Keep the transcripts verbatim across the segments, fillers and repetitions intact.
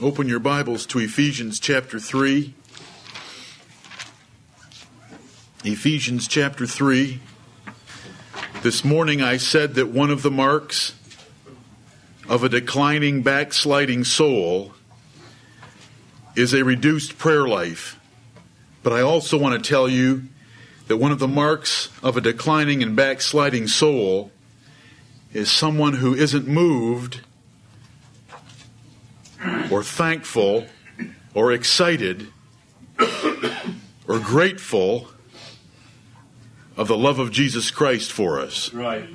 Open your Bibles to Ephesians chapter three. Ephesians chapter three. This morning I said that one of the marks of a declining, backsliding soul is a reduced prayer life. But I also want to tell you that one of the marks of a declining and backsliding soul is someone who isn't moved or thankful, or excited, or grateful of the love of Jesus Christ for us. Right.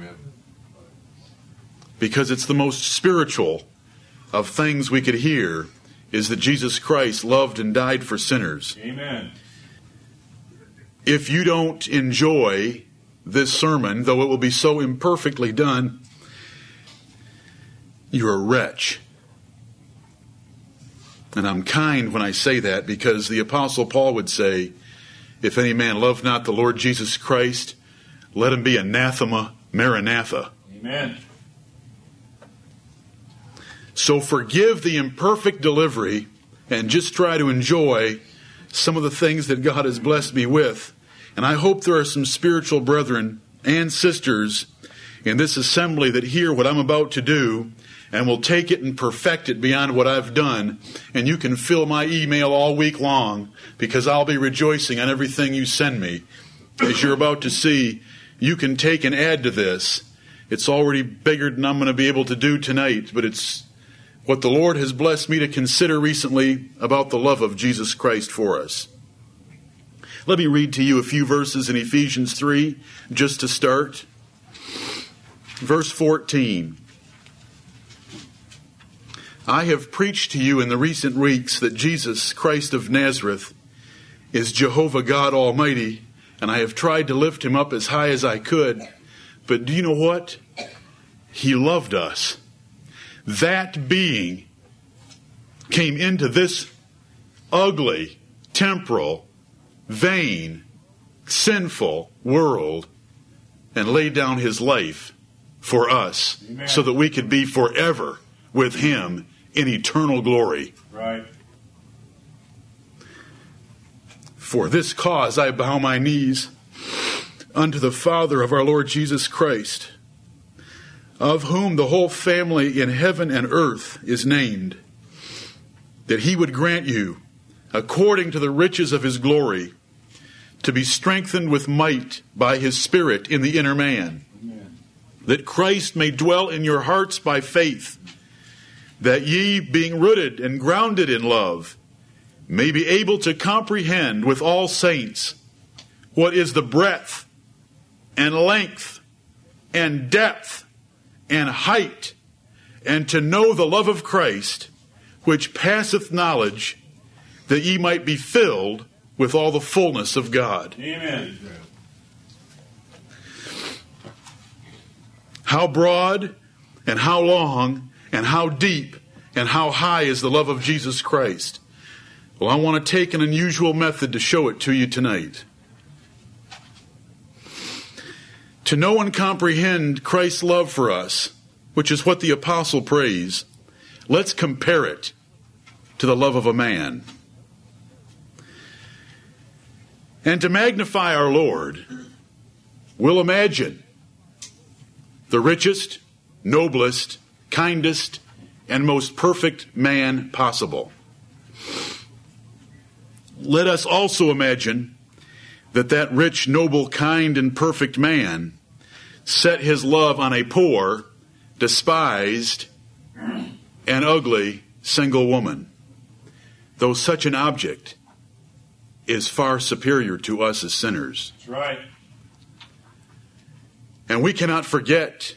Because it's the most spiritual of things we could hear, is that Jesus Christ loved and died for sinners. Amen. If you don't enjoy this sermon, though it will be so imperfectly done, you're a wretch. And I'm kind when I say that, because the Apostle Paul would say, if any man love not the Lord Jesus Christ, let him be anathema, maranatha. Amen. So forgive the imperfect delivery and just try to enjoy some of the things that God has blessed me with. And I hope there are some spiritual brethren and sisters in this assembly that hear what I'm about to do, and we'll take it and perfect it beyond what I've done. And you can fill my email all week long, because I'll be rejoicing on everything you send me. As you're about to see, you can take and add to this. It's already bigger than I'm going to be able to do tonight, but it's what the Lord has blessed me to consider recently about the love of Jesus Christ for us. Let me read to you a few verses in Ephesians three, just to start. Verse fourteen. I have preached to you in the recent weeks that Jesus Christ of Nazareth is Jehovah God Almighty, and I have tried to lift him up as high as I could. But do you know what? He loved us. That being came into this ugly, temporal, vain, sinful world and laid down his life for us. Amen. So that we could be forever with him in eternal glory. Right. For this cause I bow my knees unto the Father of our Lord Jesus Christ, of whom the whole family in heaven and earth is named, that he would grant you, according to the riches of his glory, to be strengthened with might by his Spirit in the inner man, Amen. That Christ may dwell in your hearts by faith, that ye, being rooted and grounded in love, may be able to comprehend with all saints what is the breadth and length and depth and height, and to know the love of Christ, which passeth knowledge, that ye might be filled with all the fullness of God. Amen. How broad and how long and how deep and how high is the love of Jesus Christ? Well, I want to take an unusual method to show it to you tonight. To know and comprehend Christ's love for us, which is what the apostle prays, let's compare it to the love of a man. And to magnify our Lord, we'll imagine the richest, noblest, kindest, and most perfect man possible. Let us also imagine that that rich, noble, kind, and perfect man set his love on a poor, despised, and ugly single woman, though such an object is far superior to us as sinners. That's right. And we cannot forget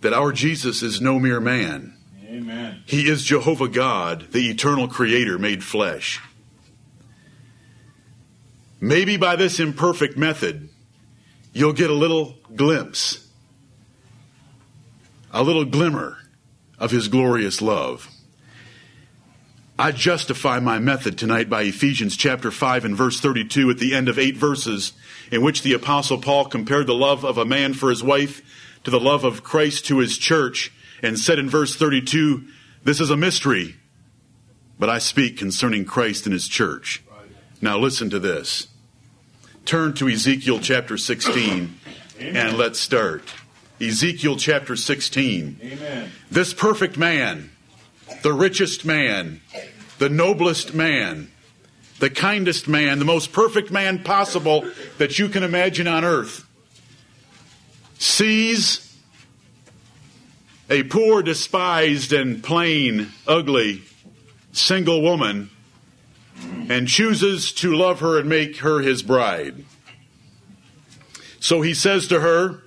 that our Jesus is no mere man. Amen. He is Jehovah God, the eternal creator made flesh. Maybe by this imperfect method, you'll get a little glimpse, a little glimmer of his glorious love. I justify my method tonight by Ephesians chapter five and verse thirty-two, at the end of eight verses in which the Apostle Paul compared the love of a man for his wife to the love of Christ to his church, and said in verse thirty-two, this is a mystery, but I speak concerning Christ and his church. Now listen to this. Turn to Ezekiel chapter sixteen, and let's start. Ezekiel chapter sixteen. Amen. This perfect man, the richest man, the noblest man, the kindest man, the most perfect man possible that you can imagine on earth, sees a poor, despised, and plain, ugly, single woman and chooses to love her and make her his bride. So he says to her,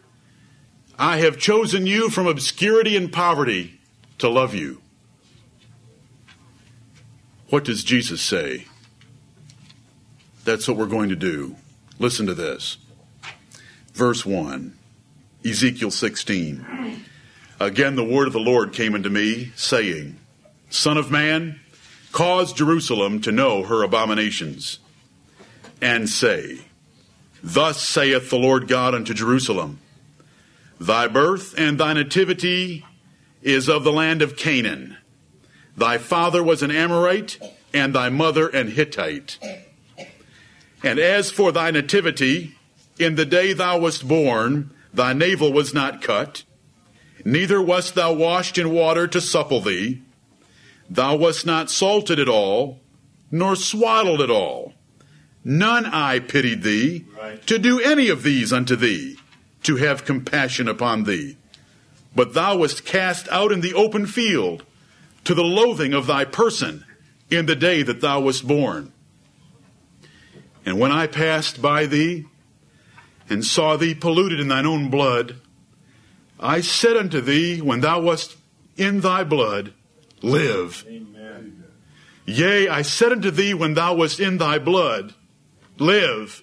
I have chosen you from obscurity and poverty to love you. What does Jesus say? That's what we're going to do. Listen to this. Verse one, Ezekiel sixteen. Again, the word of the Lord came unto me, saying, Son of man, cause Jerusalem to know her abominations, and say, Thus saith the Lord God unto Jerusalem, Thy birth and thy nativity is of the land of Canaan. Thy father was an Amorite, and thy mother an Hittite. And as for thy nativity, in the day thou wast born, thy navel was not cut, neither wast thou washed in water to supple thee. Thou wast not salted at all, nor swaddled at all. None I pitied thee, right, to do any of these unto thee, to have compassion upon thee. But thou wast cast out in the open field, to the loathing of thy person, in the day that thou wast born. And when I passed by thee, and saw thee polluted in thine own blood, I said unto thee, when thou wast in thy blood, live. Amen. Yea, I said unto thee, when thou wast in thy blood, live.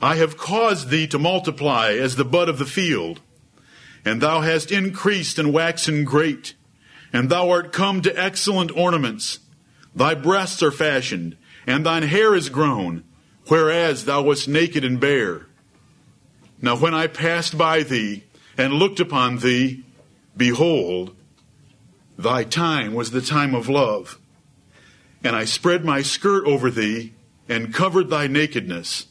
I have caused thee to multiply as the bud of the field, and thou hast increased and waxen great, and thou art come to excellent ornaments. Thy breasts are fashioned, and thine hair is grown, whereas thou wast naked and bare. Now when I passed by thee, and looked upon thee, behold, thy time was the time of love, and I spread my skirt over thee, and covered thy nakedness.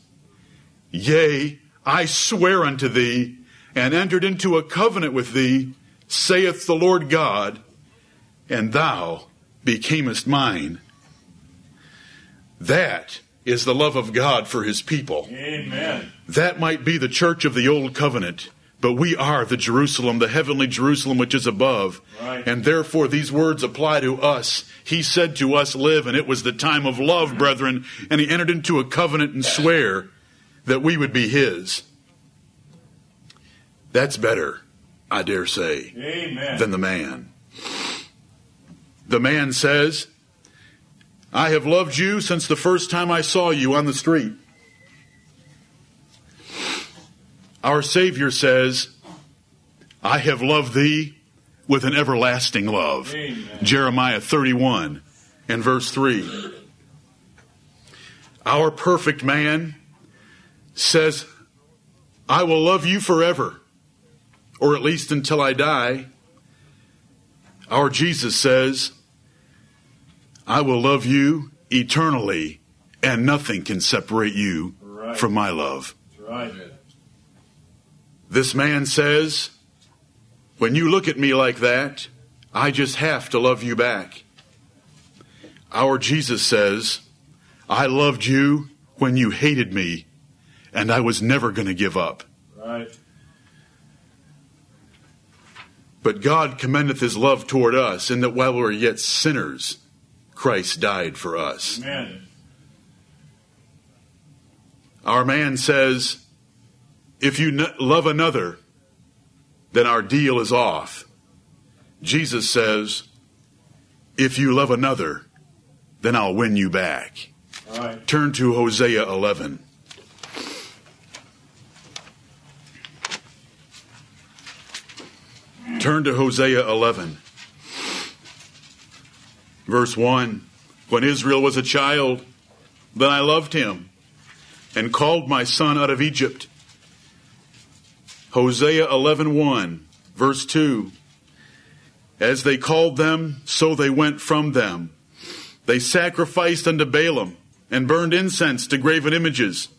Yea, I swear unto thee, and entered into a covenant with thee, saith the Lord God, and thou becamest mine. That is the love of God for his people. Amen. That might be the church of the old covenant, but we are the Jerusalem, the heavenly Jerusalem, which is above. Right. And therefore these words apply to us. He said to us, live, and it was the time of love, brethren. And he entered into a covenant and swear that we would be his. That's better, I dare say, Amen, than the man. The man says, I have loved you since the first time I saw you on the street. Our Savior says, I have loved thee with an everlasting love. Amen. Jeremiah thirty-one and verse three. Our perfect man says, I will love you forever, or at least until I die. Our Jesus says, I will love you eternally, and nothing can separate you right from my love. That's right. This man says, when you look at me like that, I just have to love you back. Our Jesus says, I loved you when you hated me, and I was never going to give up. Right. But God commendeth his love toward us, in that while we were yet sinners, Christ died for us. Amen. Our man says, if you love another, then our deal is off. Jesus says, if you love another, then I'll win you back. All right. Turn to Hosea eleven. Turn to Hosea eleven. Verse one, when Israel was a child, then I loved him and called my son out of Egypt. Hosea eleven one, verse two, as they called them, so they went from them. They sacrificed unto Balaam and burned incense to graven images.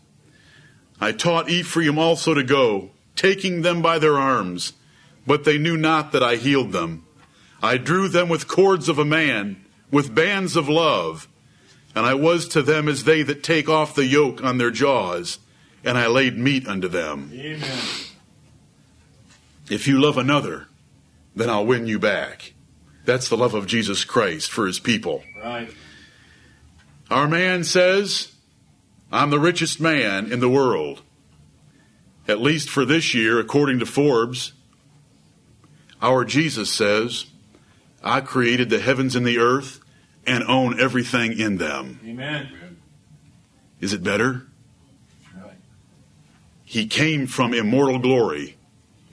I taught Ephraim also to go, taking them by their arms, but they knew not that I healed them. I drew them with cords of a man, with bands of love, and I was to them as they that take off the yoke on their jaws, and I laid meat unto them. Amen. If you love another, then I'll win you back. That's the love of Jesus Christ for his people. Right. Our man says, I'm the richest man in the world. At least for this year, according to Forbes. Our Jesus says, I created the heavens and the earth and own everything in them. Amen. Is it better? Right. He came from immortal glory,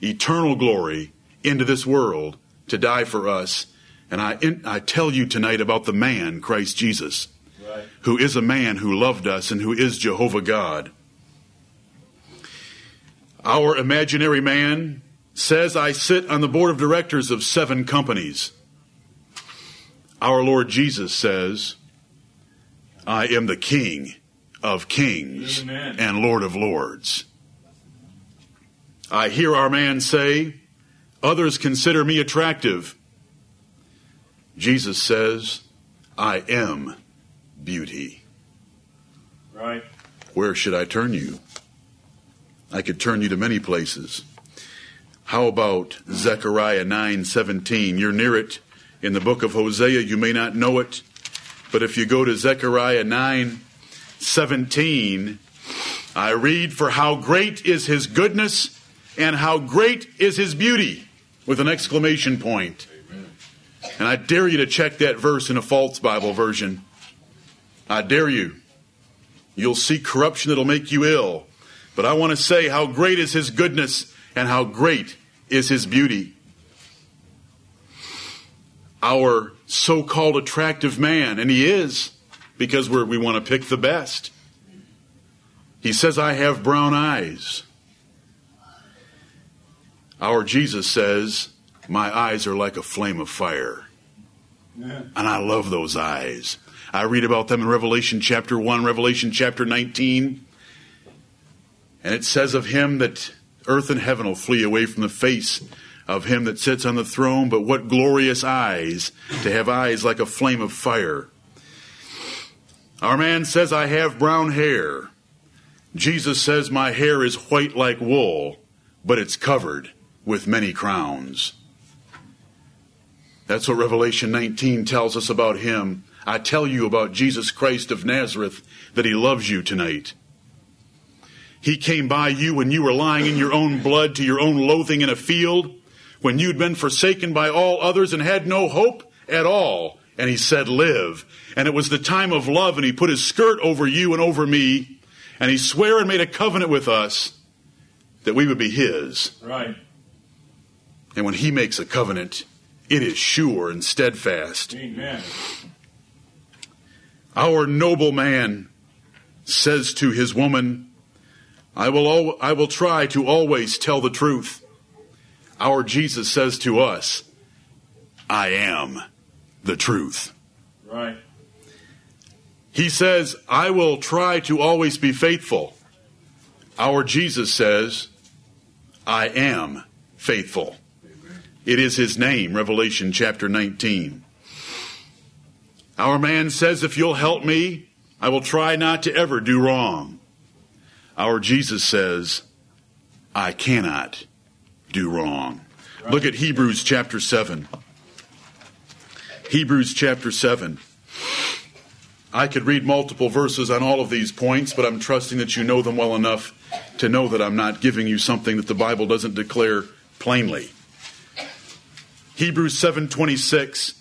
eternal glory, into this world to die for us. And I, I tell you tonight about the man, Christ Jesus, right, who is a man who loved us and who is Jehovah God. Our imaginary man says, I sit on the board of directors of seven companies. Our Lord Jesus says, I am the King of kings, amen, and Lord of lords. I hear our man say, others consider me attractive. Jesus says, I am beauty. Right. Where should I turn you? I could turn you to many places. How about Zechariah nine seventeen? You're near it in the book of Hosea. You may not know it, but if you go to Zechariah nine seventeen, I read, for how great is his goodness and how great is his beauty, with an exclamation point. Amen. And I dare you to check that verse in a false Bible version. I dare you. You'll see corruption that'll make you ill. But I want to say, how great is his goodness and how great is his beauty. Our so-called attractive man, and he is, because we're, we want to pick the best. He says, I have brown eyes. Our Jesus says, my eyes are like a flame of fire. Yeah. And I love those eyes. I read about them in Revelation chapter one, Revelation chapter nineteen. And it says of him that earth and heaven will flee away from the face of him that sits on the throne, but what glorious eyes, to have eyes like a flame of fire. Our man says, I have brown hair. Jesus says, my hair is white like wool, but it's covered with many crowns. That's what Revelation nineteen tells us about him. I tell you about Jesus Christ of Nazareth, that he loves you tonight. He came by you when you were lying in your own blood to your own loathing in a field, when you'd been forsaken by all others and had no hope at all. And he said, live. And it was the time of love, and he put his skirt over you and over me, and he swore and made a covenant with us that we would be his. Right. And when he makes a covenant, it is sure and steadfast. Amen. Our noble man says to his woman, I will al- I will try to always tell the truth. Our Jesus says to us, I am the truth. Right. He says, I will try to always be faithful. Our Jesus says, I am faithful. Amen. It is his name, Revelation chapter nineteen. Our man says, if you'll help me, I will try not to ever do wrong. Our Jesus says, I cannot do wrong. Right. Look at Hebrews chapter seven. Hebrews chapter seven. I could read multiple verses on all of these points, but I'm trusting that you know them well enough to know that I'm not giving you something that the Bible doesn't declare plainly. Hebrews seven twenty-six.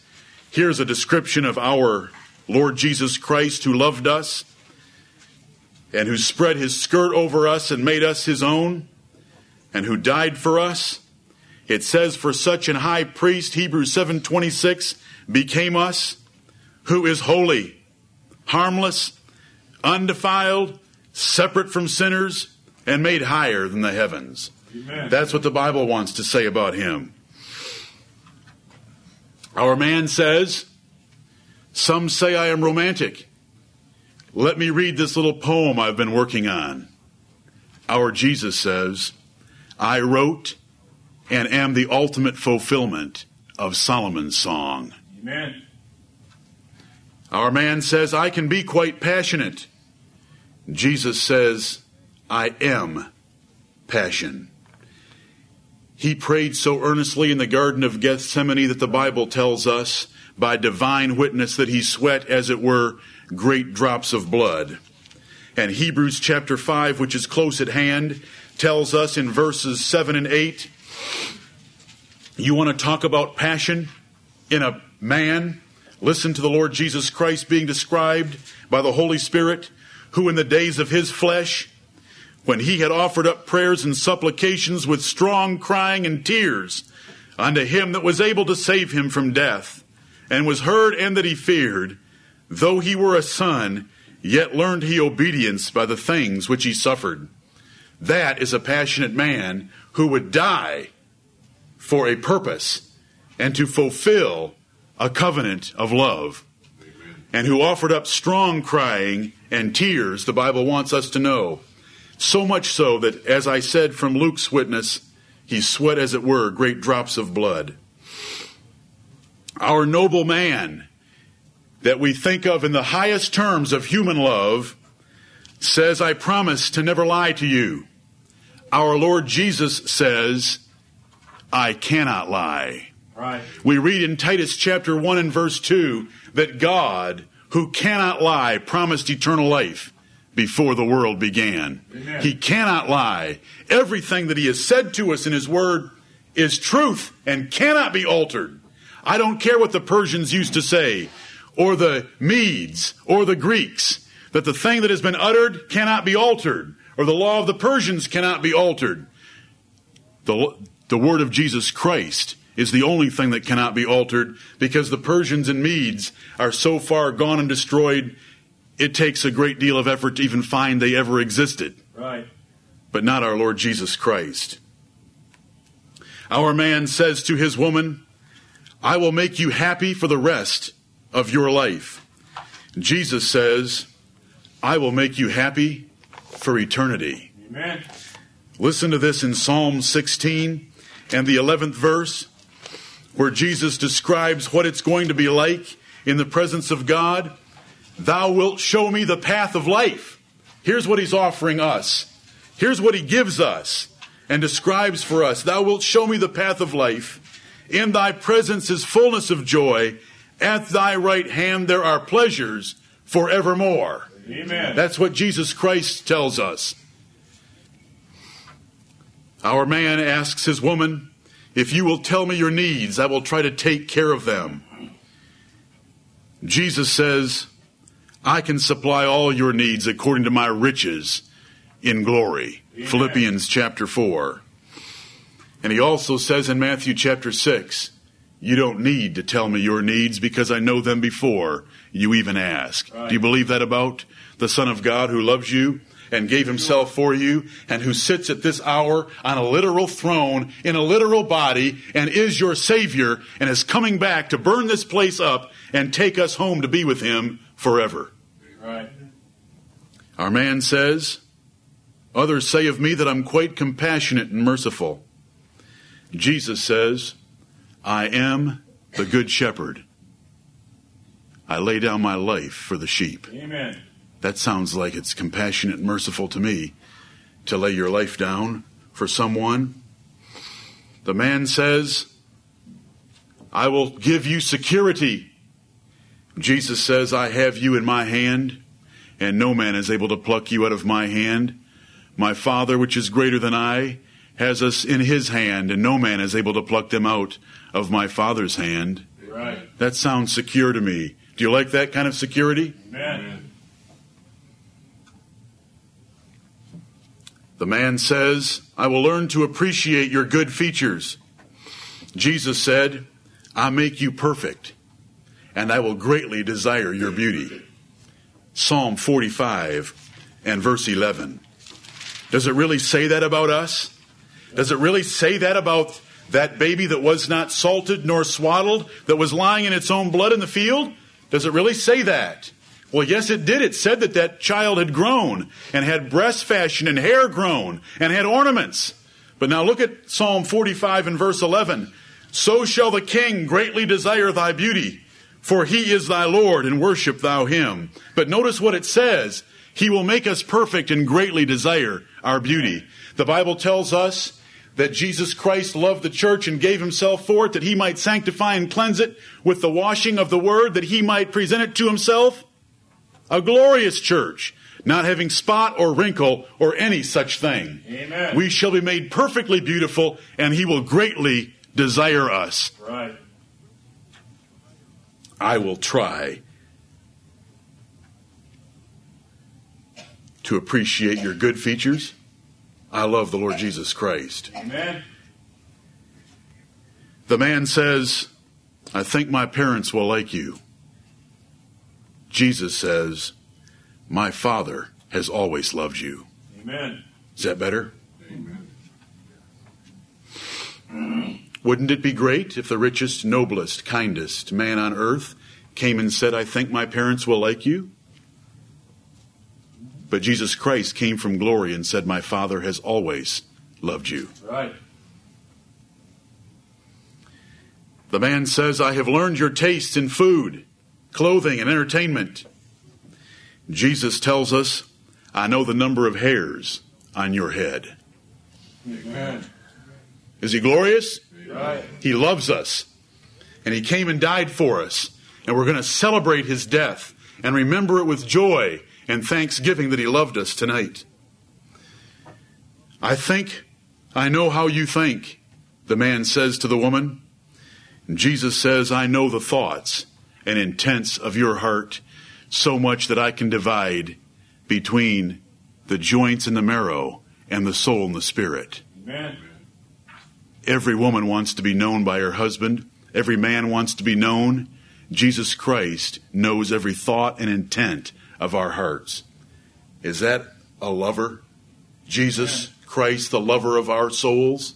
Here's a description of our Lord Jesus Christ, who loved us and who spread his skirt over us and made us his own, and who died for us. It says, for such an high priest, Hebrews seven twenty-six, became us, who is holy, harmless, undefiled, separate from sinners, and made higher than the heavens. Amen. That's what the Bible wants to say about him. Our man says, Some say I am romantic. Let me read this little poem I've been working on. Our Jesus says, I wrote and am the ultimate fulfillment of Solomon's song. Amen. Our man says, I can be quite passionate. Jesus says, I am passion. He prayed so earnestly in the Garden of Gethsemane that the Bible tells us by divine witness that he sweat, as it were, great drops of blood. And Hebrews chapter five, which is close at hand, tells us in verses seven and eight, you want to talk about passion in a man? Listen to the Lord Jesus Christ being described by the Holy Spirit, who in the days of his flesh, when he had offered up prayers and supplications with strong crying and tears unto him that was able to save him from death, and was heard and that he feared, though he were a son, yet learned he obedience by the things which he suffered. That is a passionate man who would die for a purpose and to fulfill a covenant of love. Amen. And who offered up strong crying and tears, the Bible wants us to know. So much so that, as I said from Luke's witness, he sweat, as it were, great drops of blood. Our noble man that we think of in the highest terms of human love says, I promise to never lie to you. Our Lord Jesus says, I cannot lie. Right. We read in Titus chapter one and verse two that God, who cannot lie, promised eternal life before the world began. Amen. He cannot lie. Everything that he has said to us in his word is truth and cannot be altered. I don't care what the Persians used to say, or the Medes, or the Greeks, that the thing that has been uttered cannot be altered, or the law of the Persians cannot be altered. The, the word of Jesus Christ is the only thing that cannot be altered, because the Persians and Medes are so far gone and destroyed, it takes a great deal of effort to even find they ever existed. Right. But not our Lord Jesus Christ. Our man says to his woman, I will make you happy for the rest of your life. Jesus says, I will make you happy for eternity. Amen. Listen to this in Psalm sixteen and the eleventh verse, where Jesus describes what it's going to be like in the presence of God. Thou wilt show me the path of life. Here's what he's offering us. Here's what he gives us and describes for us. Thou wilt show me the path of life. In thy presence is fullness of joy. At thy right hand there are pleasures forevermore. Amen. That's what Jesus Christ tells us. Our man asks his woman, if you will tell me your needs, I will try to take care of them. Jesus says, I can supply all your needs according to my riches in glory. Amen. Philippians chapter four. And he also says in Matthew chapter six, you don't need to tell me your needs because I know them before you even ask. Right. Do you believe that about the Son of God who loves you and gave himself for you and who sits at this hour on a literal throne in a literal body and is your Savior and is coming back to burn this place up and take us home to be with him forever. Right. Our man says, others say of me that I'm quite compassionate and merciful. Jesus says, I am the good shepherd. I lay down my life for the sheep. Amen. That sounds like it's compassionate and merciful to me, to lay your life down for someone. The man says, I will give you security. Jesus says, I have you in my hand, and no man is able to pluck you out of my hand. My Father, which is greater than I, has us in his hand, and no man is able to pluck them out of my Father's hand. Right. That sounds secure to me. Do you like that kind of security? Amen. The man says, I will learn to appreciate your good features. Jesus said, I make you perfect, and I will greatly desire your beauty. Psalm forty-five and verse eleven. Does it really say that about us? Does it really say that about that baby that was not salted nor swaddled, that was lying in its own blood in the field? Does it really say that? Well, yes, it did. It said that that child had grown and had breast fashion and hair grown and had ornaments. But now look at Psalm forty-five and verse eleven. So shall the king greatly desire thy beauty, for he is thy Lord, and worship thou him. But notice what it says. He will make us perfect and greatly desire our beauty. The Bible tells us that Jesus Christ loved the church and gave himself for it, that he might sanctify and cleanse it with the washing of the word, that he might present it to himself a glorious church, not having spot or wrinkle or any such thing. Amen. We shall be made perfectly beautiful, and he will greatly desire us. Right. I will try to appreciate your good features. I love the Lord Jesus Christ. Amen. The man says, I think my parents will like you. Jesus says, my Father has always loved you. Amen. Is that better? Amen. Wouldn't it be great if the richest, noblest, kindest man on earth came and said, I think my parents will like you? But Jesus Christ came from glory and said, my Father has always loved you. Right. The man says, I have learned your tastes in food, clothing, and entertainment. Jesus tells us, I know the number of hairs on your head. Amen. Is he glorious? Right. He loves us. And he came and died for us. And we're going to celebrate his death and remember it with joy and thanksgiving that he loved us tonight. I think I know how you think, the man says to the woman. And Jesus says, I know the thoughts and intents of your heart, so much that I can divide between the joints and the marrow and the soul and the spirit. Amen. Every woman wants to be known by her husband. Every man wants to be known. Jesus Christ knows every thought and intent of our hearts. Is that a lover? Jesus Amen. Christ, the lover of our souls?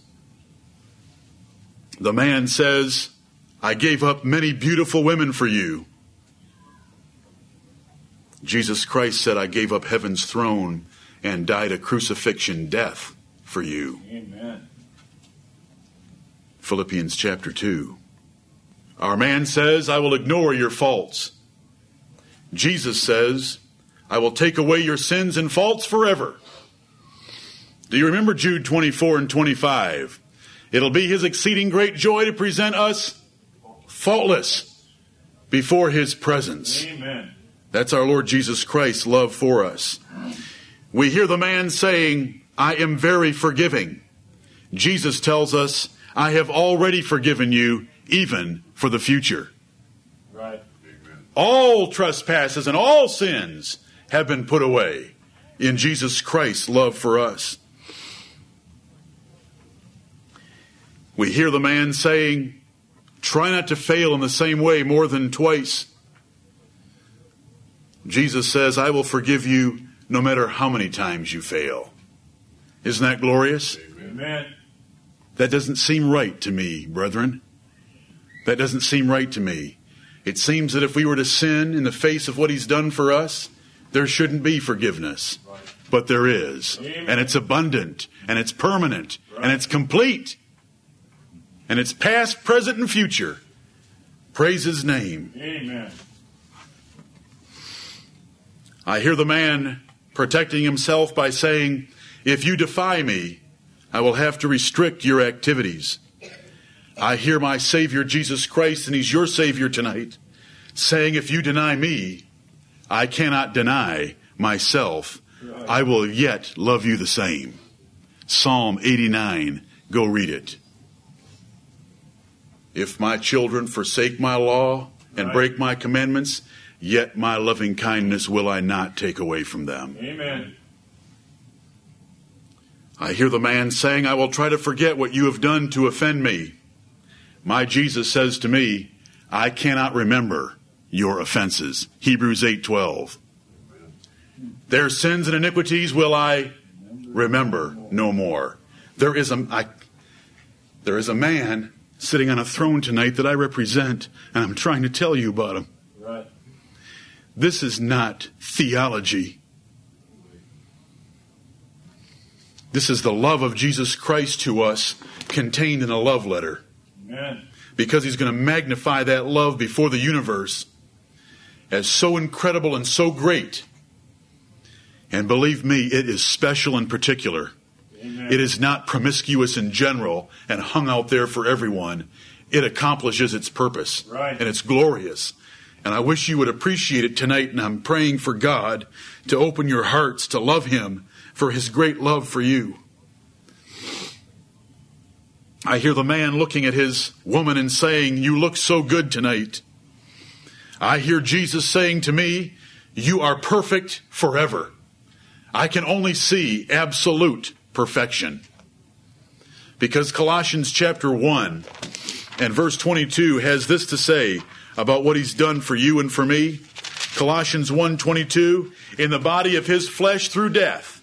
The man says, I gave up many beautiful women for you. Jesus Christ said, I gave up heaven's throne and died a crucifixion death for you. Amen. Philippians chapter two. Our man says, I will ignore your faults. Jesus says, I will take away your sins and faults forever. Do you remember Jude twenty-four and twenty-five? It'll be his exceeding great joy to present us faultless before his presence. Amen. That's our Lord Jesus Christ's love for us. We hear the man saying, I am very forgiving. Jesus tells us, I have already forgiven you, even for the future. Right. All trespasses and all sins have been put away in Jesus Christ's love for us. We hear the man saying, try not to fail in the same way more than twice. Jesus says, I will forgive you no matter how many times you fail. Isn't that glorious? Amen. That doesn't seem right to me, brethren. That doesn't seem right to me. It seems that if we were to sin in the face of what he's done for us, there shouldn't be forgiveness. Right. But there is. Amen. And it's abundant, and it's permanent, right. And it's complete, and it's past, present, and future. Praise his name. Amen. I hear the man protecting himself by saying, if you defy me, I will have to restrict your activities. I hear my Savior, Jesus Christ, and he's your Savior tonight, saying, if you deny me, I cannot deny myself. Right. I will yet love you the same. Psalm eighty-nine, go read it. If my children forsake my law and right. break my commandments, yet my loving kindness will I not take away from them. Amen. I hear the man saying, I will try to forget what you have done to offend me. My Jesus says to me, I cannot remember your offenses. Hebrews eight twelve. Their sins and iniquities will I remember no more. There is a, I, there is a man sitting on a throne tonight that I represent, and I'm trying to tell you about him. Right. This is not theology. This is the love of Jesus Christ to us contained in a love letter. Amen. Because he's going to magnify that love before the universe as so incredible and so great. And believe me, it is special and particular. Amen. It is not promiscuous in general and hung out there for everyone. It accomplishes its purpose. Right. And it's glorious. And I wish you would appreciate it tonight. And I'm praying for God to open your hearts to love him for his great love for you. I hear the man looking at his woman and saying, "You look so good tonight." I hear Jesus saying to me, "You are perfect forever." I can only see absolute perfection. Because Colossians chapter one and verse twenty-two has this to say about what he's done for you and for me. Colossians one twenty-two, in the body of his flesh through death,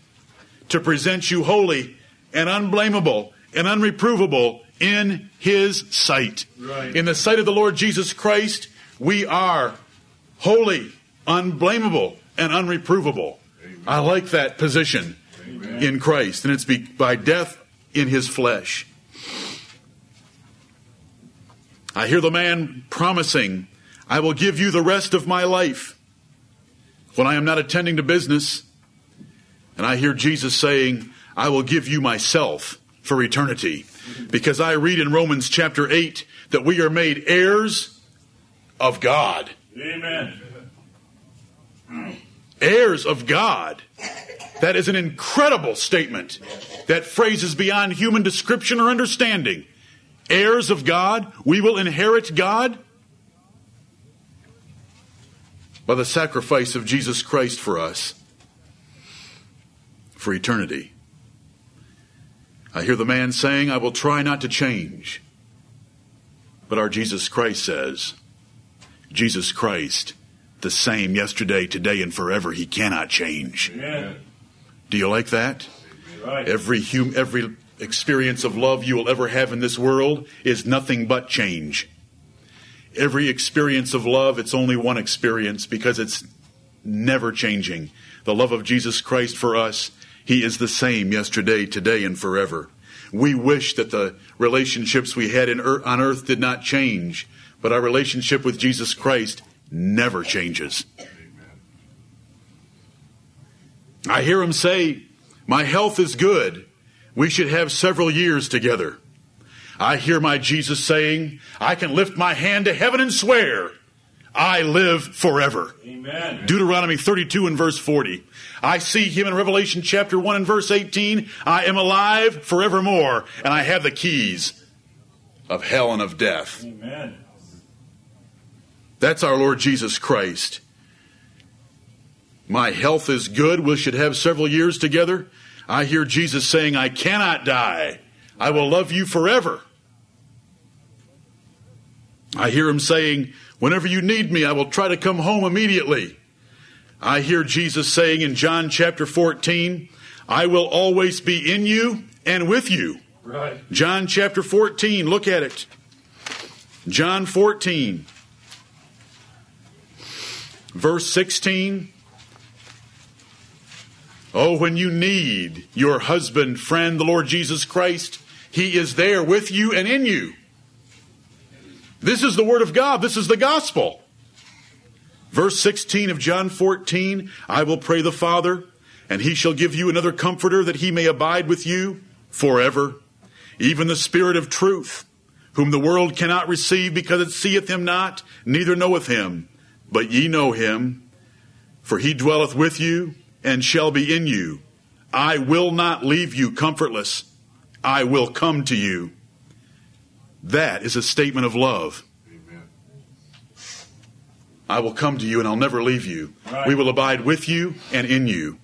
to present you holy and unblameable and unreprovable in his sight. Right. In the sight of the Lord Jesus Christ, we are holy, unblameable, and unreprovable. Amen. I like that position. Amen. In Christ, and it's by death in his flesh. I hear the man promising, "I will give you the rest of my life when I am not attending to business." And I hear Jesus saying, "I will give you myself for eternity." Because I read in Romans chapter eight that we are made heirs of God. Amen. Heirs of God. That is an incredible statement. That phrase is beyond human description or understanding. Heirs of God, we will inherit God by the sacrifice of Jesus Christ for us for eternity. I hear the man saying, "I will try not to change." But our Jesus Christ says, Jesus Christ, the same yesterday, today, and forever, he cannot change. Amen. Do you like that? Right. Every hum- every experience of love you will ever have in this world is nothing but change. Every experience of love, it's only one experience because it's never changing. The love of Jesus Christ for us, he is the same yesterday, today, and forever. We wish that the relationships we had in er- on earth did not change, but our relationship with Jesus Christ never changes. Amen. I hear him say, "My health is good. We should have several years together." I hear my Jesus saying, "I can lift my hand to heaven and swear, I live forever." Amen. Deuteronomy thirty-two and verse forty. I see him in Revelation chapter one and verse eighteen. I am alive forevermore, and I have the keys of hell and of death. Amen. That's our Lord Jesus Christ. My health is good. We should have several years together. I hear Jesus saying, "I cannot die. I will love you forever." I hear him saying, "Whenever you need me, I will try to come home immediately." I hear Jesus saying in John chapter fourteen, "I will always be in you and with you." Right. John chapter fourteen, look at it. John fourteen, verse sixteen. Oh, when you need your husband, friend, the Lord Jesus Christ, he is there with you and in you. This is the word of God. This is the gospel. Verse sixteen of John fourteen, "I will pray the Father, and he shall give you another comforter that he may abide with you forever, even the Spirit of truth, whom the world cannot receive because it seeth him not, neither knoweth him. But ye know him, for he dwelleth with you, and shall be in you. I will not leave you comfortless. I will come to you." That is a statement of love. Amen. I will come to you and I'll never leave you. Right. We will abide with you and in you.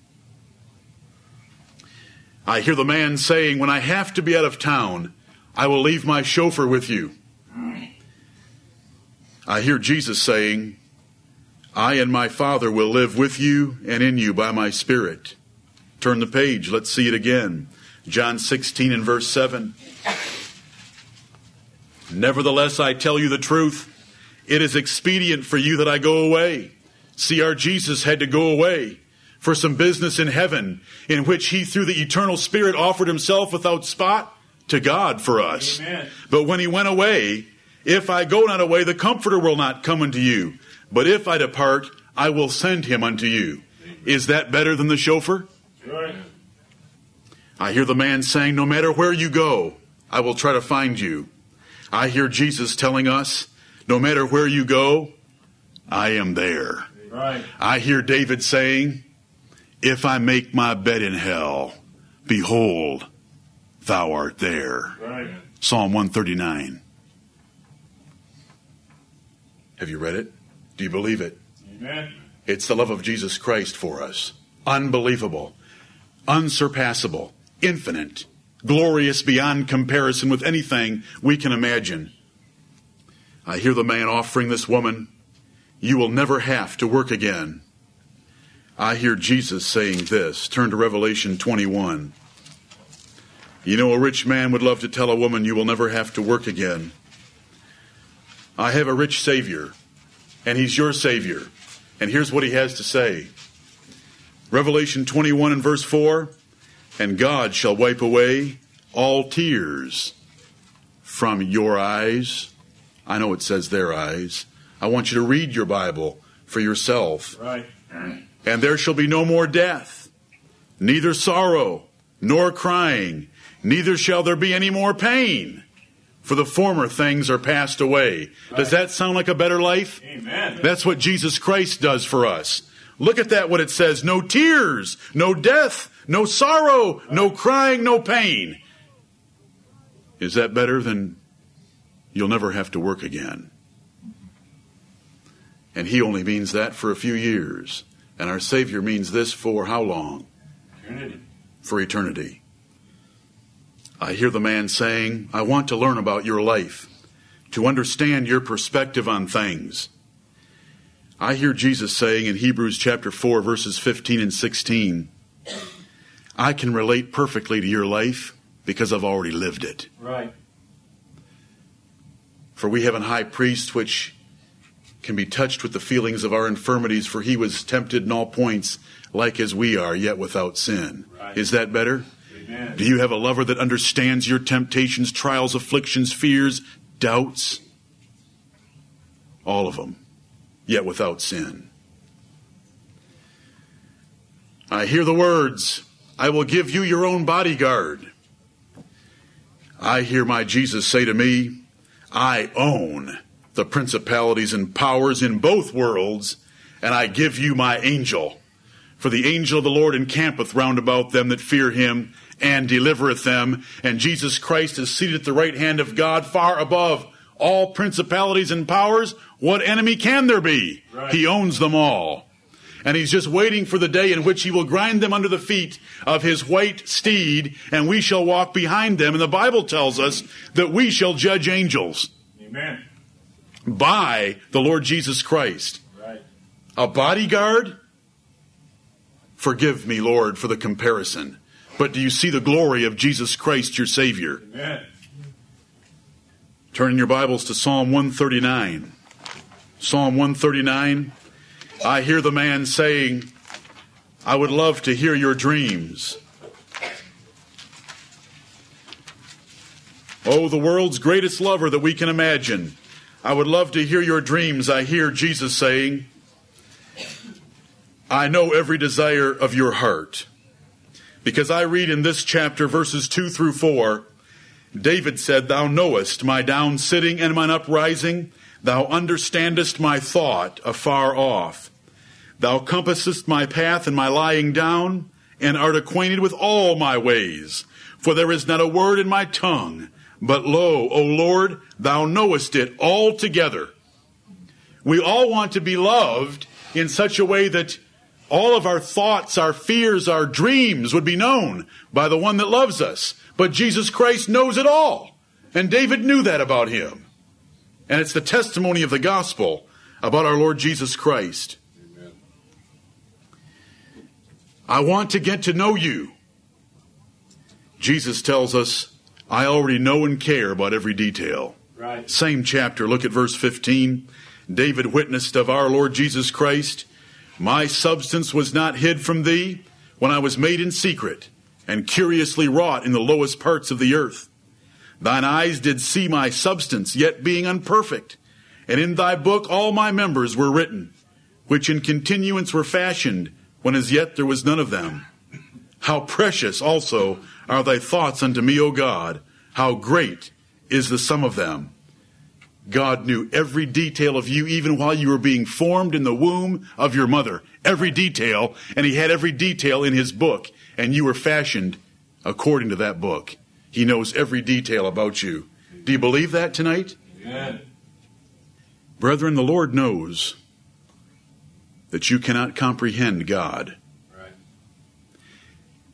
I hear the man saying, "When I have to be out of town, I will leave my chauffeur with you." I hear Jesus saying, "I and my Father will live with you and in you by my Spirit." Turn the page. Let's see it again. John sixteen and verse seven. "Nevertheless, I tell you the truth. It is expedient for you that I go away. See, our Jesus had to go away for some business in heaven, in which he, through the eternal Spirit, offered himself without spot to God for us. Amen. But when he went away, if I go not away, the Comforter will not come unto you. But if I depart, I will send him unto you. Amen. Is that better than the chauffeur? Right. I hear the man saying, no matter where you go, I will try to find you. I hear Jesus telling us, no matter where you go, I am there. Right. I hear David saying, if I make my bed in hell, behold, thou art there. Right. Psalm one thirty-nine. Have you read it? Do you believe it? Amen. It's the love of Jesus Christ for us. Unbelievable, unsurpassable, infinite, glorious beyond comparison with anything we can imagine. I hear the man offering this woman, you will never have to work again. I hear Jesus saying this. Turn to Revelation twenty-one. You know, a rich man would love to tell a woman, you will never have to work again. I have a rich Savior, and he's your Savior. And here's what he has to say. Revelation twenty-one and verse four, and God shall wipe away all tears from your eyes. I know it says their eyes. I want you to read your Bible for yourself. Right. And there shall be no more death, neither sorrow, nor crying, neither shall there be any more pain, for the former things are passed away. Right. Does that sound like a better life? Amen. That's what Jesus Christ does for us. Look at that, what it says. No tears, no death, no sorrow, right. No crying, no pain. Is that better than you'll never have to work again? And he only means that for a few years. And our Savior means this for how long? Eternity. For eternity. I hear the man saying, I want to learn about your life, to understand your perspective on things. I hear Jesus saying in Hebrews chapter four, verses fifteen and sixteen, I can relate perfectly to your life because I've already lived it. Right. For we have an high priest which can be touched with the feelings of our infirmities, for he was tempted in all points like as we are, yet without sin. Right. Is that better? Amen. Do you have a lover that understands your temptations, trials, afflictions, fears, doubts? All of them. Yet without sin. I hear the words, I will give you your own bodyguard. I hear my Jesus say to me, I own the principalities and powers in both worlds, and I give you my angel. For the angel of the Lord encampeth round about them that fear him, and delivereth them. And Jesus Christ is seated at the right hand of God, far above all principalities and powers. What enemy can there be? Right. He owns them all. And he's just waiting for the day in which he will grind them under the feet of his white steed, and we shall walk behind them. And the Bible tells us that we shall judge angels. Amen. By the Lord Jesus Christ. Right. A bodyguard? Forgive me, Lord, for the comparison. But do you see the glory of Jesus Christ, your Savior? Amen. Turn in your Bibles to Psalm one thirty-nine. Psalm one thirty-nine. I hear the man saying, I would love to hear your dreams. Oh, the world's greatest lover that we can imagine. I would love to hear your dreams. I hear Jesus saying, I know every desire of your heart. Because I read in this chapter, verses two through four, David said, Thou knowest my down sitting and mine uprising. Thou understandest my thought afar off. Thou compassest my path and my lying down, and art acquainted with all my ways. For there is not a word in my tongue. But lo, O Lord, thou knowest it altogether. We all want to be loved in such a way that all of our thoughts, our fears, our dreams would be known by the one that loves us. But Jesus Christ knows it all. And David knew that about him. And it's the testimony of the gospel about our Lord Jesus Christ. Amen. I want to get to know you. Jesus tells us, I already know and care about every detail. Right. Same chapter, look at verse fifteen. David witnessed of our Lord Jesus Christ My substance was not hid from thee when I was made in secret and curiously wrought in the lowest parts of the earth. Thine eyes did see my substance, yet being unperfect, and in thy book all my members were written, which in continuance were fashioned, when as yet there was none of them. How precious also are thy thoughts unto me, O God! How great is the sum of them! God knew every detail of you, even while you were being formed in the womb of your mother. Every detail, and he had every detail in his book, and you were fashioned according to that book. He knows every detail about you. Do you believe that tonight? Amen. Brethren, the Lord knows that you cannot comprehend God. Right.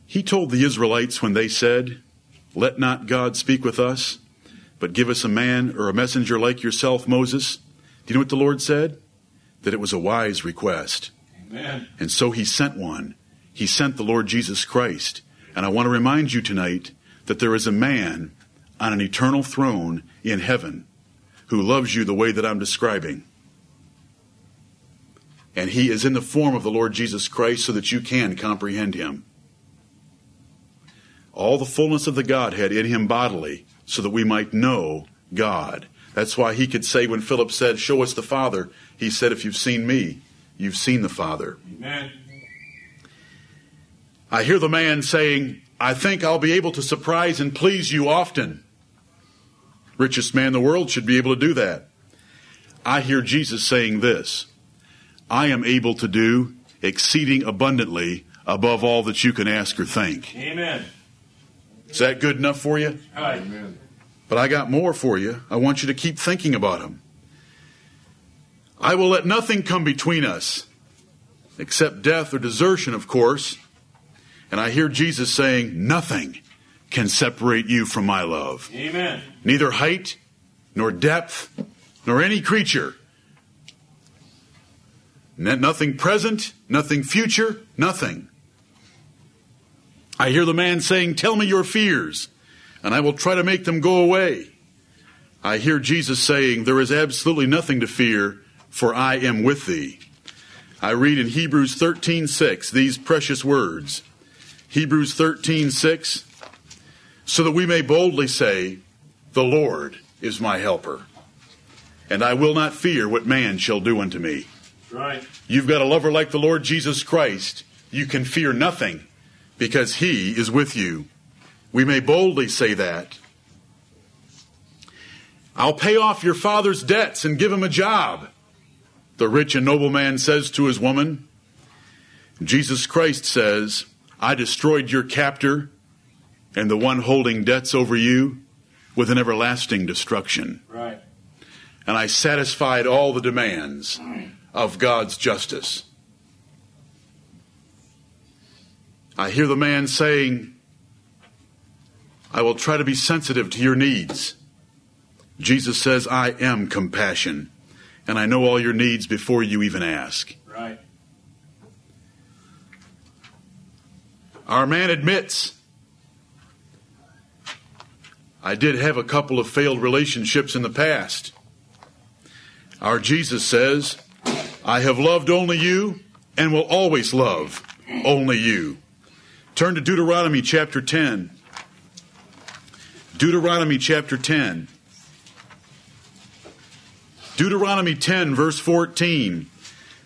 He told the Israelites when they said, "Let not God speak with us, but give us a man or a messenger like yourself, Moses." Do you know what the Lord said? That it was a wise request. Amen. And so he sent one. He sent the Lord Jesus Christ. And I want to remind you tonight that there is a man on an eternal throne in heaven who loves you the way that I'm describing. And he is in the form of the Lord Jesus Christ so that you can comprehend him. All the fullness of the Godhead in him bodily so that we might know God. That's why he could say when Philip said, "Show us the Father," he said, "If you've seen me, you've seen the Father." Amen. I hear the man saying, "I think I'll be able to surprise and please you often." Richest man in the world should be able to do that. I hear Jesus saying this, "I am able to do exceeding abundantly above all that you can ask or think." Amen. Is that good enough for you? Right. Amen. But I got more for you. I want you to keep thinking about him. "I will let nothing come between us," except death or desertion, of course. And I hear Jesus saying, "Nothing can separate you from my love." Amen. Neither height, nor depth, nor any creature. Nothing present, nothing future, nothing. I hear the man saying, "Tell me your fears, and I will try to make them go away." I hear Jesus saying, "There is absolutely nothing to fear, for I am with thee." I read in Hebrews thirteen six these precious words. Hebrews thirteen six, "So that we may boldly say, the Lord is my helper, and I will not fear what man shall do unto me." Right. You've got a lover like the Lord Jesus Christ. You can fear nothing because he is with you. We may boldly say that. "I'll pay off your father's debts and give him a job," the rich and noble man says to his woman. Jesus Christ says, "I destroyed your captor and the one holding debts over you with an everlasting destruction." Right. "And I satisfied all the demands of God's justice." I hear the man saying, "I will try to be sensitive to your needs." Jesus says, "I am compassion, and I know all your needs before you even ask." Right. Our man admits, "I did have a couple of failed relationships in the past." Our Jesus says, "I have loved only you and will always love only you." Turn to Deuteronomy chapter ten. Deuteronomy chapter ten. Deuteronomy ten verse fourteen.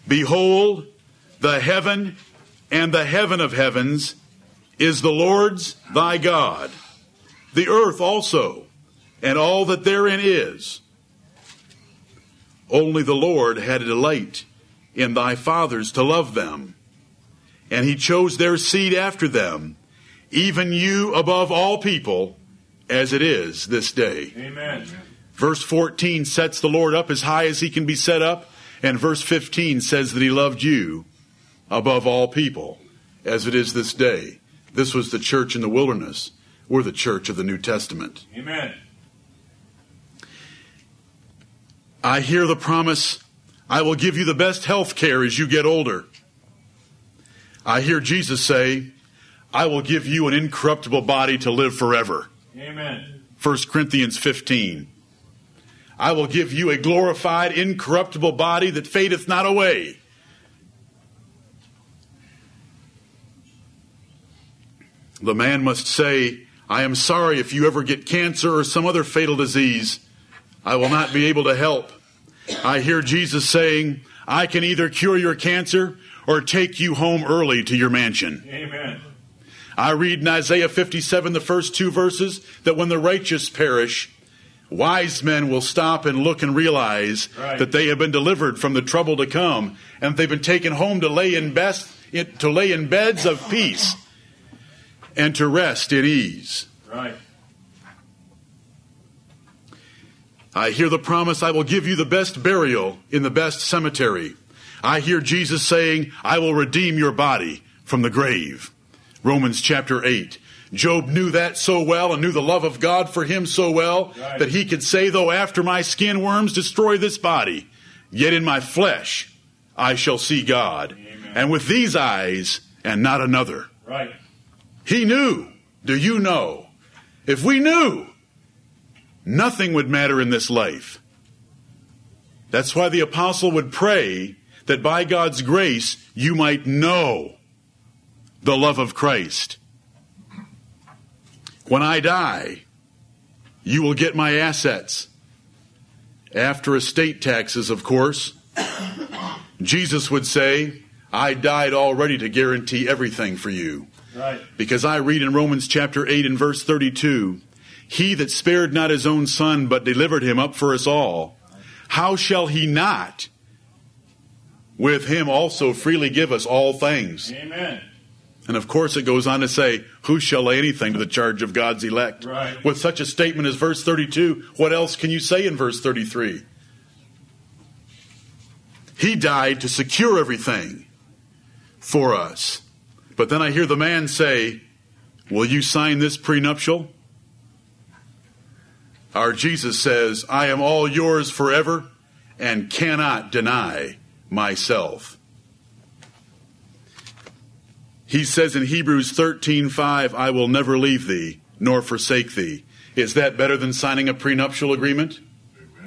"Behold, the heaven and the heaven of heavens is the Lord's thy God, the earth also, and all that therein is. Only the Lord had a delight in thy fathers to love them, and he chose their seed after them, even you above all people, as it is this day." Amen. Verse fourteen sets the Lord up as high as he can be set up, and verse fifteen says that he loved you above all people, as it is this day. This was the church in the wilderness. We're the church of the New Testament. Amen. I hear the promise, "I will give you the best health care as you get older." I hear Jesus say, "I will give you an incorruptible body to live forever." Amen. First Corinthians fifteen. "I will give you a glorified, incorruptible body that fadeth not away." The man must say, I am sorry if you ever get cancer or some other fatal disease. I will not be able to help. I hear Jesus saying, I can either cure your cancer or take you home early to your mansion. Amen. I read in Isaiah fifty-seven, the first two verses, that when the righteous perish, wise men will stop and look and realize right. that they have been delivered from the trouble to come, and they've been taken home to lay in best, to lay in beds of peace and to rest in ease. Right. I hear the promise, I will give you the best burial in the best cemetery. I hear Jesus saying, I will redeem your body from the grave. Romans chapter eight. Job knew that so well and knew the love of God for him so well right. that he could say, though after my skin worms destroy this body, yet in my flesh I shall see God. Amen. And with these eyes and not another. Right. He knew. Do you know? If we knew, nothing would matter in this life. That's why the apostle would pray that by God's grace you might know the love of Christ. When I die, you will get my assets. After estate taxes, of course. Jesus would say, I died already to guarantee everything for you. Right. Because I read in Romans chapter eight and verse thirty-two, he that spared not his own son, but delivered him up for us all, how shall he not with him also freely give us all things? Amen. And of course it goes on to say, who shall lay anything to the charge of God's elect? Right. With such a statement as verse thirty-two, what else can you say in verse thirty-three? He died to secure everything for us. But then I hear the man say, will you sign this prenuptial? Our Jesus says, I am all yours forever and cannot deny myself. He says in Hebrews thirteen five, I will never leave thee nor forsake thee. Is that better than signing a prenuptial agreement?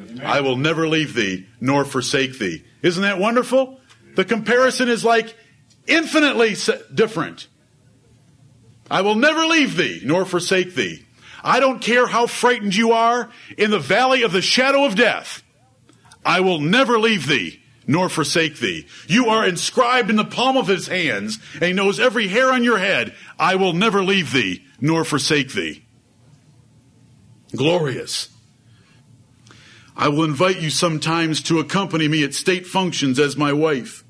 Amen. I will never leave thee nor forsake thee. Isn't that wonderful? The comparison is like infinitely different. I will never leave thee nor forsake thee. I don't care how frightened you are in the valley of the shadow of death. I will never leave thee nor forsake thee. You are inscribed in the palm of his hands, and he knows every hair on your head. I will never leave thee nor forsake thee. Glorious. I will invite you sometimes to accompany me at state functions as my wife.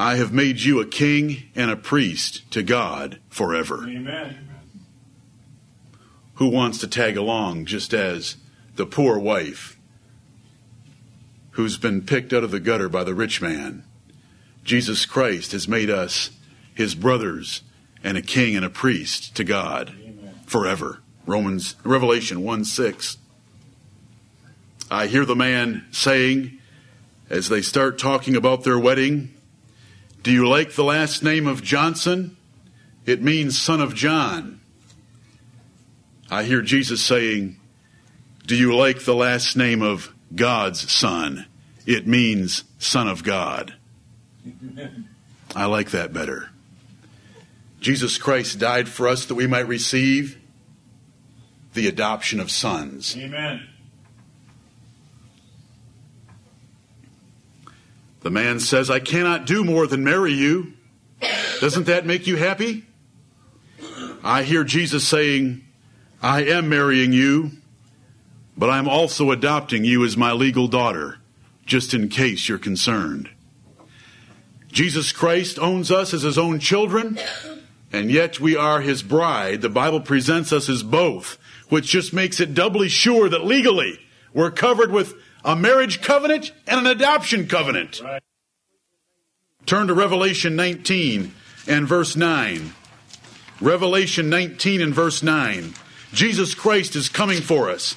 I have made you a king and a priest to God forever. Amen. Who wants to tag along just as the poor wife who's been picked out of the gutter by the rich man? Jesus Christ has made us his brothers and a king and a priest to God Amen. Forever. Romans, Revelation one six. I hear the man saying, as they start talking about their wedding, do you like the last name of Johnson? It means son of John. I hear Jesus saying, do you like the last name of God's son? It means son of God. I like that better. Jesus Christ died for us that we might receive the adoption of sons. Amen. The man says, I cannot do more than marry you. Doesn't that make you happy? I hear Jesus saying, I am marrying you, but I'm also adopting you as my legal daughter, just in case you're concerned. Jesus Christ owns us as his own children, and yet we are his bride. The Bible presents us as both, which just makes it doubly sure that legally we're covered with a marriage covenant and an adoption covenant. Right. Turn to Revelation nineteen and verse nine. Revelation nineteen and verse nine. Jesus Christ is coming for us.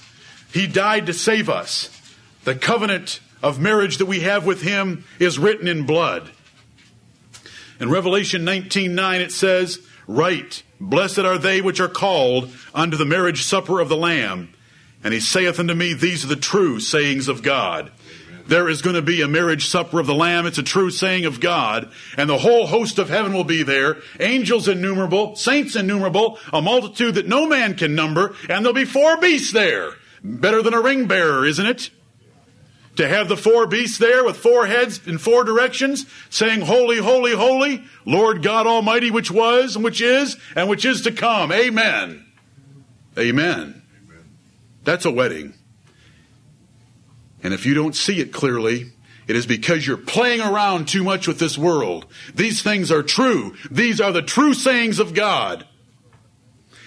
He died to save us. The covenant of marriage that we have with him is written in blood. In Revelation nineteen nine it says, Right, blessed are they which are called unto the marriage supper of the Lamb. And he saith unto me, these are the true sayings of God. Amen. there is going to be a marriage supper of the Lamb. It's a true saying of God. And the whole host of heaven will be there. Angels innumerable, saints innumerable, a multitude that no man can number. And there'll be four beasts there. Better than a ring bearer, isn't it? To have the four beasts there with four heads in four directions, saying, Holy, holy, holy, Lord God Almighty, which was, and which is, and which is to come. Amen. Amen. Amen. That's a wedding. And if you don't see it clearly, it is because you're playing around too much with this world. These things are true. These are the true sayings of God.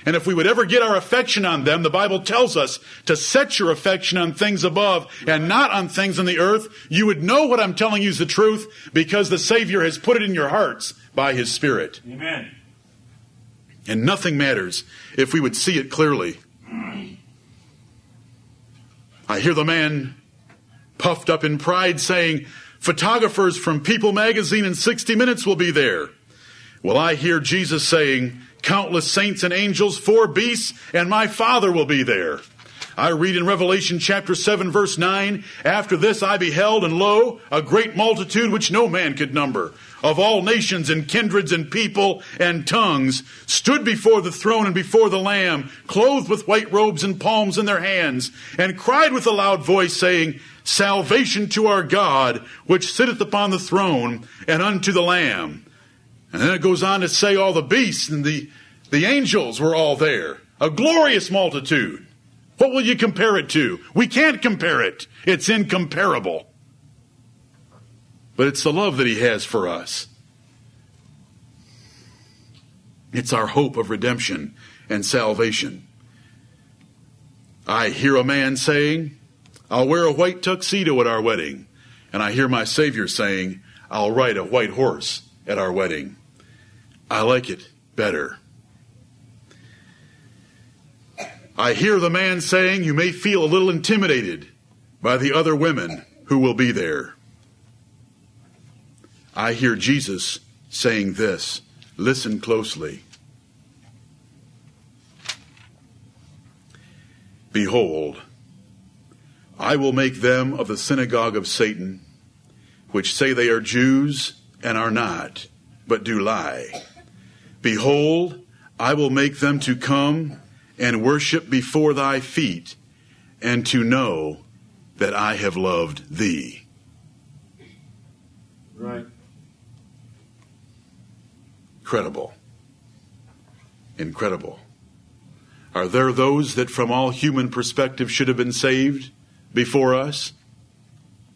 And if we would ever get our affection on them, the Bible tells us to set your affection on things above and not on things on the earth. You would know what I'm telling you is the truth because the Savior has put it in your hearts by His Spirit. Amen. And nothing matters if we would see it clearly. I hear the man puffed up in pride saying, photographers from People magazine and sixty minutes will be there. Well, I hear Jesus saying, countless saints and angels, four beasts, and my Father will be there. I read in Revelation chapter seven, verse nine, after this I beheld, and lo, a great multitude which no man could number, of all nations and kindreds and people and tongues, stood before the throne and before the Lamb, clothed with white robes and palms in their hands, and cried with a loud voice, saying, Salvation to our God, which sitteth upon the throne, and unto the Lamb. And then it goes on to say all the beasts and the, the angels were all there. A glorious multitude. What will you compare it to? We can't compare it. It's incomparable. But it's the love that He has for us. It's our hope of redemption and salvation. I hear a man saying, I'll wear a white tuxedo at our wedding. And I hear my Savior saying, I'll ride a white horse at our wedding. I like it better. I hear the man saying you may feel a little intimidated by the other women who will be there. I hear Jesus saying this. Listen closely. Behold, I will make them of the synagogue of Satan, which say they are Jews and are not, but do lie. Behold, I will make them to come and worship before thy feet, and to know that I have loved thee. Right. Incredible. Incredible. Are there those that from all human perspective should have been saved before us?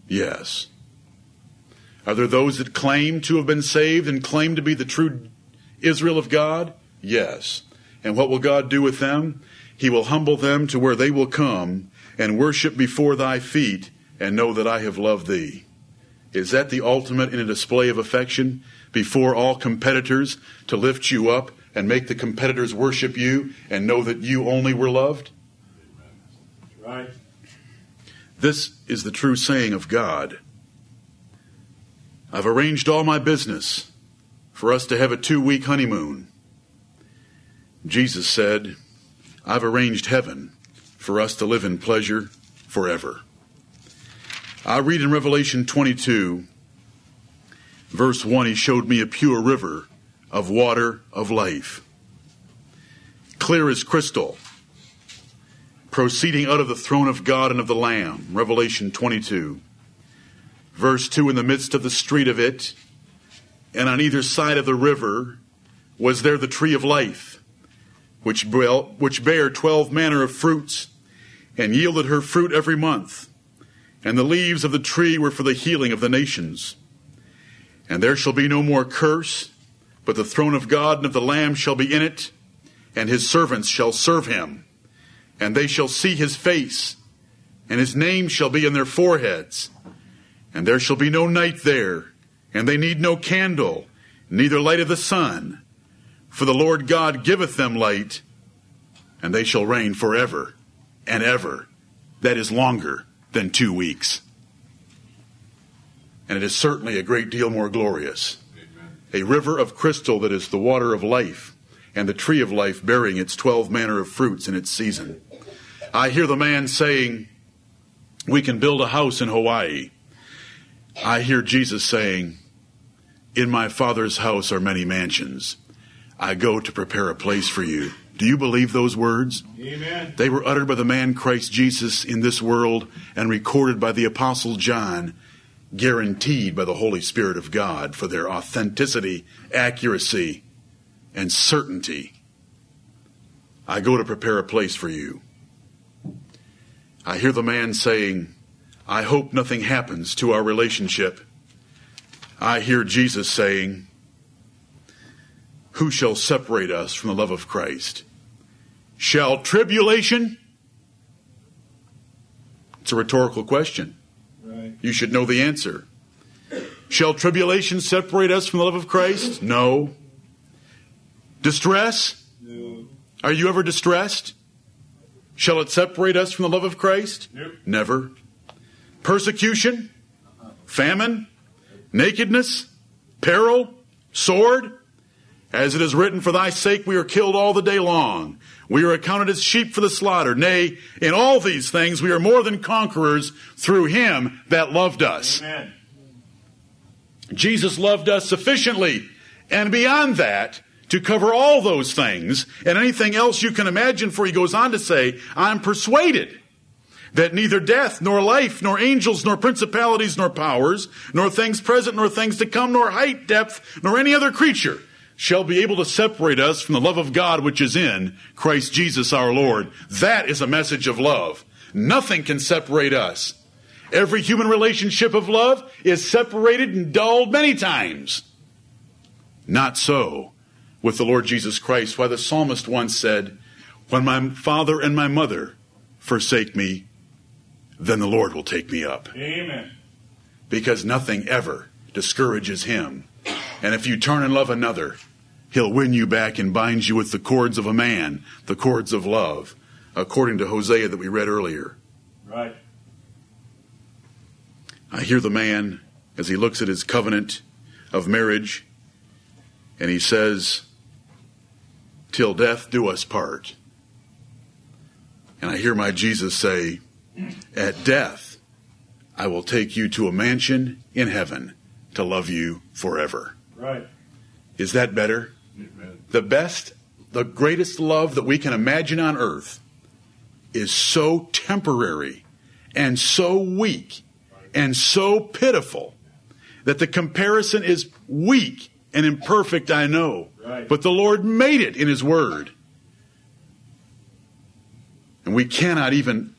Yes. Are there those that claim to have been saved and claim to be the true Israel of God? Yes. And what will God do with them? He will humble them to where they will come and worship before thy feet and know that I have loved thee. Is that the ultimate in a display of affection? Before all competitors, to lift you up and make the competitors worship you and know that you only were loved? Right. This is the true saying of God. I've arranged all my business for us to have a two-week honeymoon. Jesus said, I've arranged heaven for us to live in pleasure forever. I read in Revelation twenty-two, verse one, He showed me a pure river of water of life, clear as crystal, proceeding out of the throne of God and of the Lamb. Revelation twenty-two. Verse two, in the midst of the street of it, and on either side of the river, was there the tree of life, which which bare twelve manner of fruits, and yielded her fruit every month. And the leaves of the tree were for the healing of the nations. And there shall be no more curse, but the throne of God and of the Lamb shall be in it, and His servants shall serve Him. And they shall see His face, and His name shall be in their foreheads. And there shall be no night there, and they need no candle, neither light of the sun. For the Lord God giveth them light, and they shall reign forever and ever. That is longer than two weeks. And it is certainly a great deal more glorious. Amen. A river of crystal that is the water of life, and the tree of life bearing its twelve manner of fruits in its season. I hear the man saying, we can build a house in Hawaii. I hear Jesus saying, "In my Father's house are many mansions. I go to prepare a place for you." Do you believe those words? Amen. They were uttered by the man Christ Jesus in this world and recorded by the Apostle John, guaranteed by the Holy Spirit of God for their authenticity, accuracy, and certainty. I go to prepare a place for you. I hear the man saying, I hope nothing happens to our relationship. I hear Jesus saying, who shall separate us from the love of Christ? Shall tribulation? It's a rhetorical question. Right. You should know the answer. Shall tribulation separate us from the love of Christ? No. Distress? No. Are you ever distressed? Shall it separate us from the love of Christ? Nope. Never. Persecution? Famine? Nakedness? Peril? Sword? As it is written, for thy sake we are killed all the day long. We are accounted as sheep for the slaughter. Nay, in all these things we are more than conquerors through him that loved us. Amen. Jesus loved us sufficiently and beyond that to cover all those things and anything else you can imagine, for he goes on to say, I'm persuaded that neither death, nor life, nor angels, nor principalities, nor powers, nor things present, nor things to come, nor height, depth, nor any other creature shall be able to separate us from the love of God which is in Christ Jesus our Lord. That is a message of love. Nothing can separate us. Every human relationship of love is separated and dulled many times. Not so with the Lord Jesus Christ. Why the psalmist once said, when my father and my mother forsake me, then the Lord will take me up. Amen. Because nothing ever discourages him. And if you turn and love another, he'll win you back and bind you with the cords of a man, the cords of love, according to Hosea that we read earlier. Right. I hear the man as he looks at his covenant of marriage, and he says, till death do us part. And I hear my Jesus say, at death, I will take you to a mansion in heaven to love you forever. Right. Is that better? Amen. The best, the greatest love that we can imagine on earth is so temporary and so weak and so pitiful that the comparison is weak and imperfect, I know. Right. But the Lord made it in his word. And we cannot even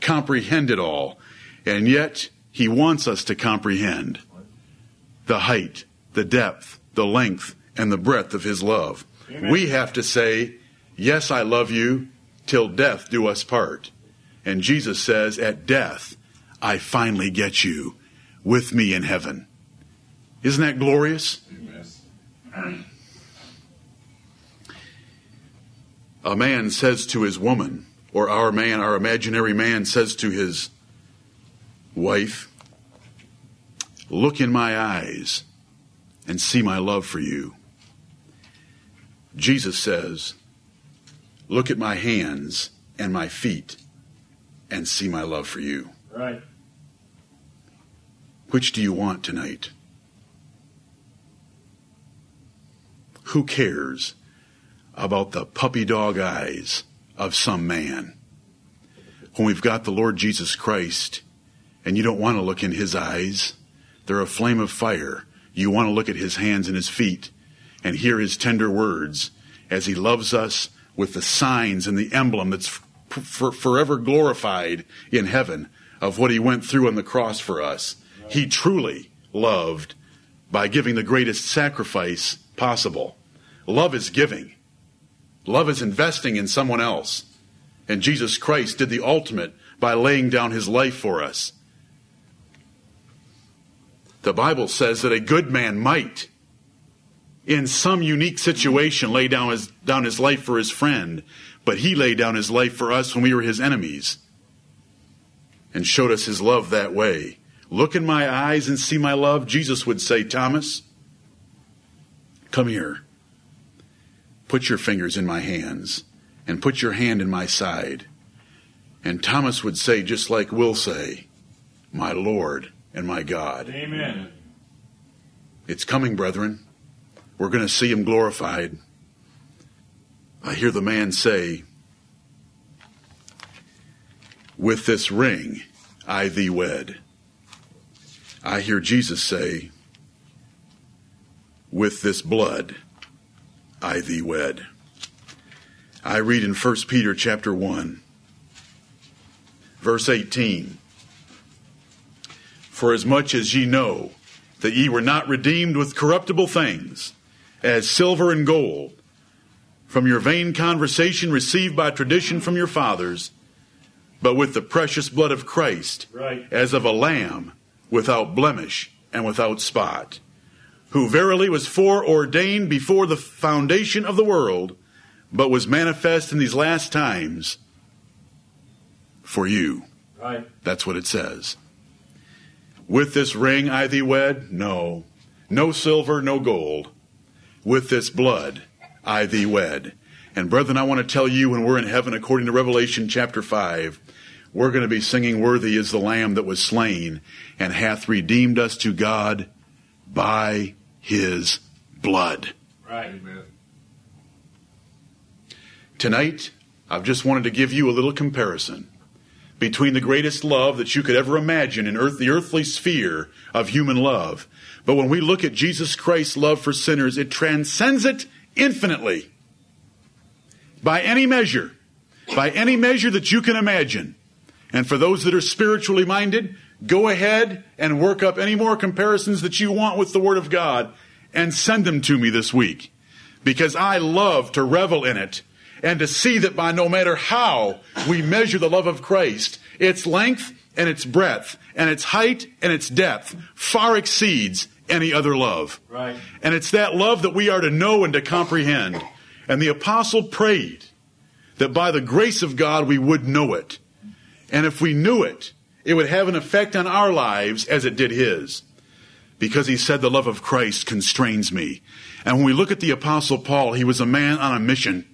comprehend it all. And yet, he wants us to comprehend the height, the depth, the length, and the breadth of his love. Amen. We have to say, yes, I love you, till death do us part. And Jesus says, at death, I finally get you with me in heaven. Isn't that glorious? Amen. A man says to his woman, or our man, our imaginary man says to his wife, look in my eyes and see my love for you. Jesus says, look at my hands and my feet and see my love for you. Right. Which do you want tonight? Who cares about the puppy dog eyes of some man when we've got the Lord Jesus Christ? And you don't want to look in his eyes. They're a flame of fire. You want to look at his hands and his feet and hear his tender words as he loves us with the signs and the emblem that's for, for, forever glorified in heaven of what he went through on the cross for us. He truly loved by giving the greatest sacrifice possible. Love is giving. Love is investing in someone else. And Jesus Christ did the ultimate by laying down his life for us. The Bible says that a good man might, in some unique situation, lay down his, down his life for his friend, but he laid down his life for us when we were his enemies and showed us his love that way. Look in my eyes and see my love, Jesus would say, Thomas, come here. Put your fingers in my hands and put your hand in my side. And Thomas would say, just like we'll say, my Lord and my God. Amen. It's coming, brethren. We're going to see him glorified. I hear the man say, with this ring I thee wed. I hear Jesus say, with this blood I thee wed. I read in First Peter chapter one, verse eighteen, for as much as ye know that ye were not redeemed with corruptible things, as silver and gold, from your vain conversation received by tradition from your fathers, but with the precious blood of Christ, right, as of a lamb, without blemish and without spot, who verily was foreordained before the foundation of the world, but was manifest in these last times for you. Right. That's what it says. With this ring I thee wed? No. No silver, no gold. With this blood I thee wed. And brethren, I want to tell you, when we're in heaven, according to Revelation chapter five, we're going to be singing, worthy is the Lamb that was slain and hath redeemed us to God by his blood. Right. Amen. Tonight, I've just wanted to give you a little comparison between the greatest love that you could ever imagine in earth, the earthly sphere of human love. But when we look at Jesus Christ's love for sinners, it transcends it infinitely. By any measure, by any measure that you can imagine. And for those that are spiritually minded, go ahead and work up any more comparisons that you want with the Word of God and send them to me this week, because I love to revel in it and to see that by no matter how we measure the love of Christ, its length and its breadth and its height and its depth far exceeds any other love. Right. And it's that love that we are to know and to comprehend. And the apostle prayed that by the grace of God we would know it. And if we knew it, it would have an effect on our lives as it did his. Because he said, the love of Christ constrains me. And when we look at the apostle Paul, he was a man on a mission.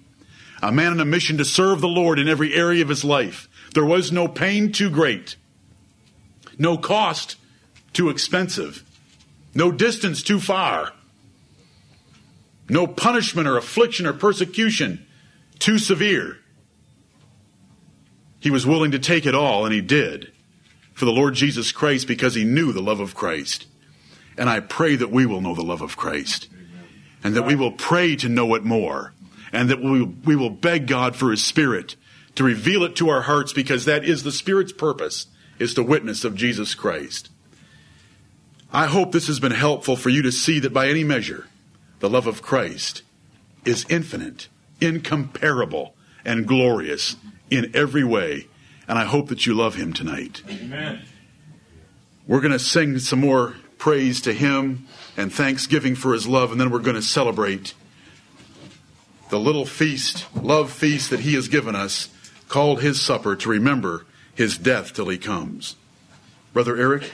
A man on a mission to serve the Lord in every area of his life. There was no pain too great, no cost too expensive, no distance too far, no punishment or affliction or persecution too severe. He was willing to take it all, and he did, for the Lord Jesus Christ, because he knew the love of Christ. And I pray that we will know the love of Christ, and that we will pray to know it more. And that we, we will beg God for his Spirit to reveal it to our hearts, because that is the Spirit's purpose, is the witness of Jesus Christ. I hope this has been helpful for you to see that by any measure, the love of Christ is infinite, incomparable, and glorious in every way. And I hope that you love him tonight. Amen. We're going to sing some more praise to him and thanksgiving for his love, and then we're going to celebrate the little feast, love feast that he has given us, called his supper, to remember his death till he comes. Brother Eric?